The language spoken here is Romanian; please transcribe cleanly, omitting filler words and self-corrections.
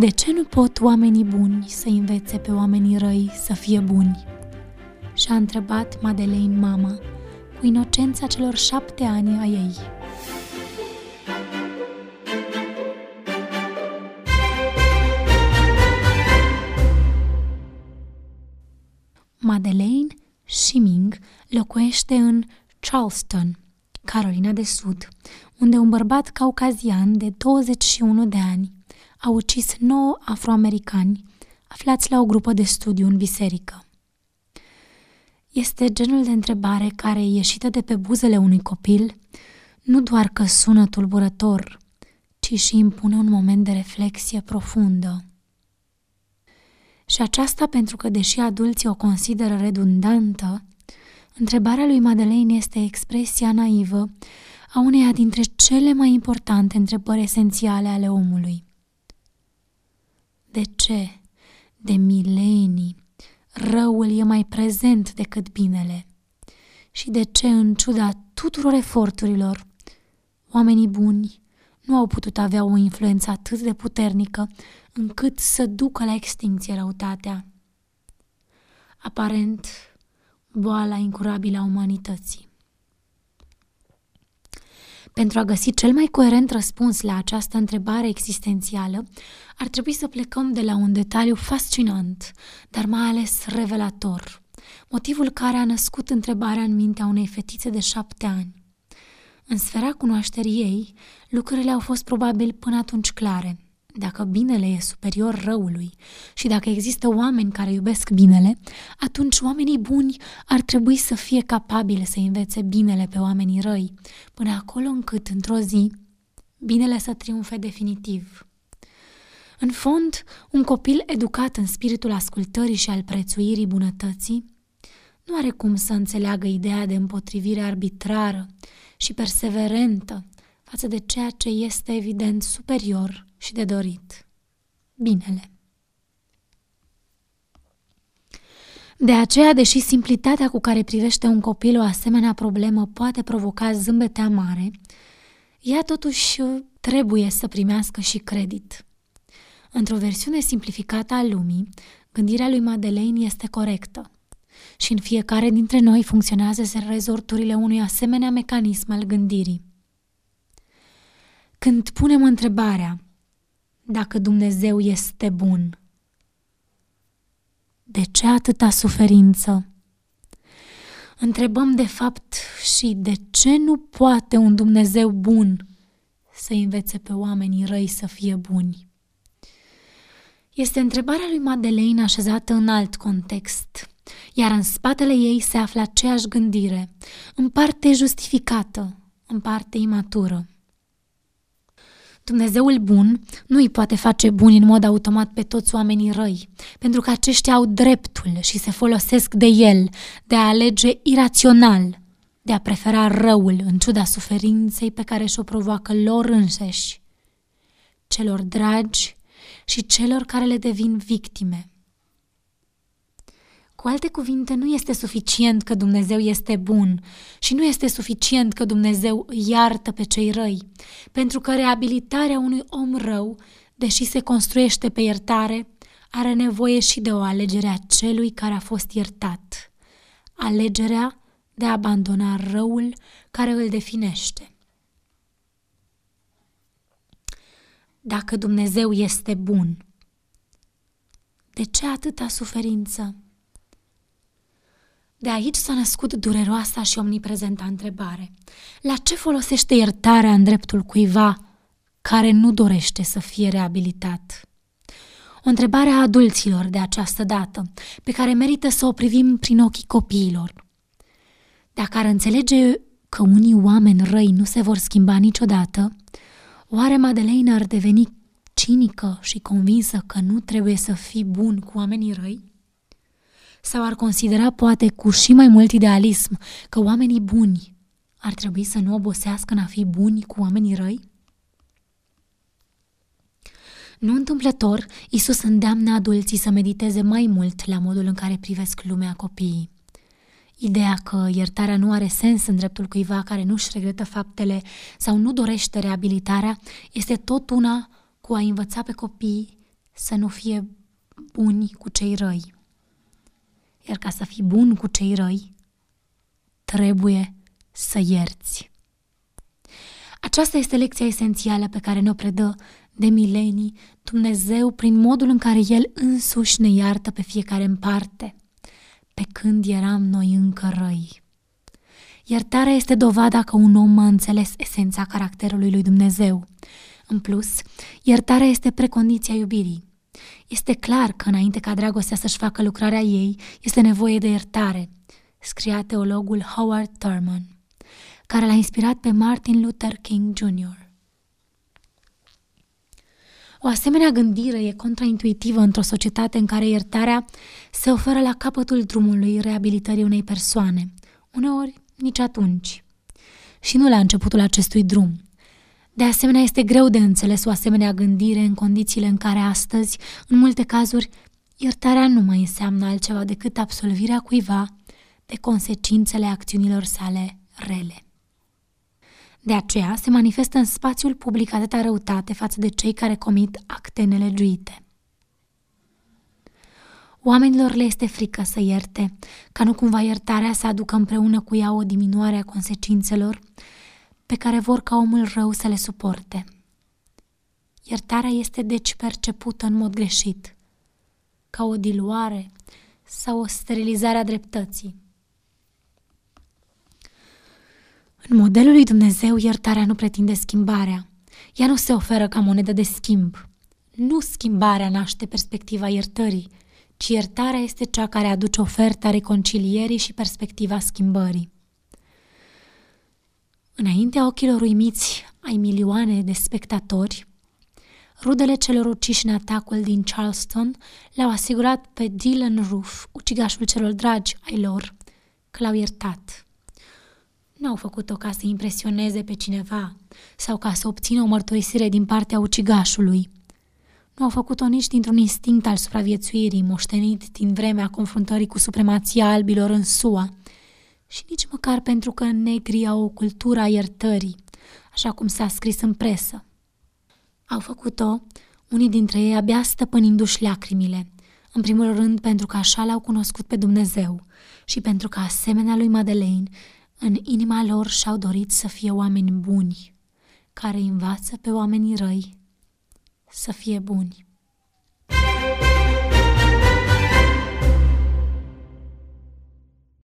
De ce nu pot oamenii buni să învețe pe oamenii răi să fie buni? Și-a întrebat Madeleine mama, cu inocența celor 7 ani a ei. Madeleine Shimming locuiește în Charleston, Carolina de Sud, unde un bărbat caucazian de 21 de ani a ucis 9 afroamericani aflați la o grupă de studiu în biserică. Este genul de întrebare care, ieșită de pe buzele unui copil, nu doar că sună tulburător, ci și impune un moment de reflexie profundă. Și aceasta pentru că, deși adulții o consideră redundantă, întrebarea lui Madeleine este expresia naivă a uneia dintre cele mai importante întrebări esențiale ale omului. De ce, de milenii, răul e mai prezent decât binele? Și de ce, în ciuda tuturor eforturilor, oamenii buni nu au putut avea o influență atât de puternică încât să ducă la extinție răutatea? Aparent, boala incurabilă a umanității. Pentru a găsi cel mai coerent răspuns la această întrebare existențială, ar trebui să plecăm de la un detaliu fascinant, dar mai ales revelator, motivul care a născut întrebarea în mintea unei fetițe de 7 ani. În sfera cunoașterii ei, lucrurile au fost probabil până atunci clare. Dacă binele e superior răului și dacă există oameni care iubesc binele, atunci oamenii buni ar trebui să fie capabili să învețe binele pe oamenii răi, până acolo încât, într-o zi, binele să triumfe definitiv. În fond, un copil educat în spiritul ascultării și al prețuirii bunătății nu are cum să înțeleagă ideea de împotrivire arbitrară și perseverentă față de ceea ce este evident superior și de dorit, binele. De aceea, deși simplitatea cu care privește un copil o asemenea problemă poate provoca zâmbete amare, ea totuși trebuie să primească și credit. Într-o versiune simplificată a lumii, gândirea lui Madeleine este corectă și în fiecare dintre noi funcționează rezorturile unui asemenea mecanism al gândirii. Când punem întrebarea, dacă Dumnezeu este bun, de ce atâta suferință? Întrebăm de fapt și de ce nu poate un Dumnezeu bun să învețe pe oamenii răi să fie buni? Este întrebarea lui Madeleine așezată în alt context, iar în spatele ei se află aceeași gândire, în parte justificată, în parte imatură. Dumnezeul bun nu îi poate face buni în mod automat pe toți oamenii răi, pentru că aceștia au dreptul și se folosesc de el, de a alege irațional, de a prefera răul în ciuda suferinței pe care și-o provoacă lor înșeși, celor dragi și celor care le devin victime. Cu alte cuvinte, nu este suficient că Dumnezeu este bun și nu este suficient că Dumnezeu iartă pe cei răi, pentru că reabilitarea unui om rău, deși se construiește pe iertare, are nevoie și de o alegere a celui care a fost iertat, alegerea de a abandona răul care îl definește. Dacă Dumnezeu este bun, de ce atâta suferință? De aici s-a născut dureroasa și omniprezenta întrebare. La ce folosește iertarea în dreptul cuiva care nu dorește să fie reabilitat? O întrebare a adulților de această dată, pe care merită să o privim prin ochii copiilor. Dacă ar înțelege că unii oameni răi nu se vor schimba niciodată, oare Madeleine ar deveni cinică și convinsă că nu trebuie să fii bun cu oamenii răi? Sau ar considera, poate cu și mai mult idealism, că oamenii buni ar trebui să nu obosească în a fi buni cu oamenii răi? Nu întâmplător, Iisus îndeamnă adulții să mediteze mai mult la modul în care privesc lumea copiii. Ideea că iertarea nu are sens în dreptul cuiva care nu-și regretă faptele sau nu dorește reabilitarea este tot una cu a învăța pe copii să nu fie buni cu cei răi. Iar ca să fii bun cu cei răi, trebuie să ierți. Aceasta este lecția esențială pe care ne-o predă de milenii Dumnezeu prin modul în care El însuși ne iartă pe fiecare în parte, pe când eram noi încă răi. Iertarea este dovada că un om a înțeles esența caracterului lui Dumnezeu. În plus, iertarea este precondiția iubirii. Este clar că înainte ca dragostea să-și facă lucrarea ei, este nevoie de iertare, scria teologul Howard Thurman, care l-a inspirat pe Martin Luther King Jr. O asemenea gândire e contraintuitivă într-o societate în care iertarea se oferă la capătul drumului reabilitării unei persoane, uneori nici atunci, și nu la începutul acestui drum. De asemenea, este greu de înțeles o asemenea gândire în condițiile în care astăzi, în multe cazuri, iertarea nu mai înseamnă altceva decât absolvirea cuiva de consecințele acțiunilor sale rele. De aceea se manifestă în spațiul public atâta răutate față de cei care comit acte nelegiuite. Oamenilor le este frică să ierte, ca nu cumva iertarea să aducă împreună cu ea o diminuare a consecințelor pe care vor ca omul rău să le suporte. Iertarea este deci percepută în mod greșit, ca o diluare sau o sterilizare a dreptății. În modelul lui Dumnezeu, iertarea nu pretinde schimbarea. Ea nu se oferă ca monedă de schimb. Nu schimbarea naște perspectiva iertării, ci iertarea este cea care aduce oferta reconcilierii și perspectiva schimbării. Înaintea ochilor uimiți ai milioane de spectatori, rudele celor uciși în atacul din Charleston l-au asigurat pe Dylan Roof, ucigașul celor dragi ai lor, că l-au iertat. N-au făcut-o ca să impresioneze pe cineva sau ca să obțină o mărturisire din partea ucigașului. Nu au făcut-o nici dintr-un instinct al supraviețuirii moștenit din vremea confruntării cu supremația albilor în SUA și nici măcar pentru că negrii au o cultură a iertării, așa cum s-a scris în presă. Au făcut-o, unii dintre ei, abia stăpânindu-și lacrimile, în primul rând pentru că așa l-au cunoscut pe Dumnezeu și pentru că, asemenea lui Madeleine, în inima lor și-au dorit să fie oameni buni, care învață pe oamenii răi să fie buni.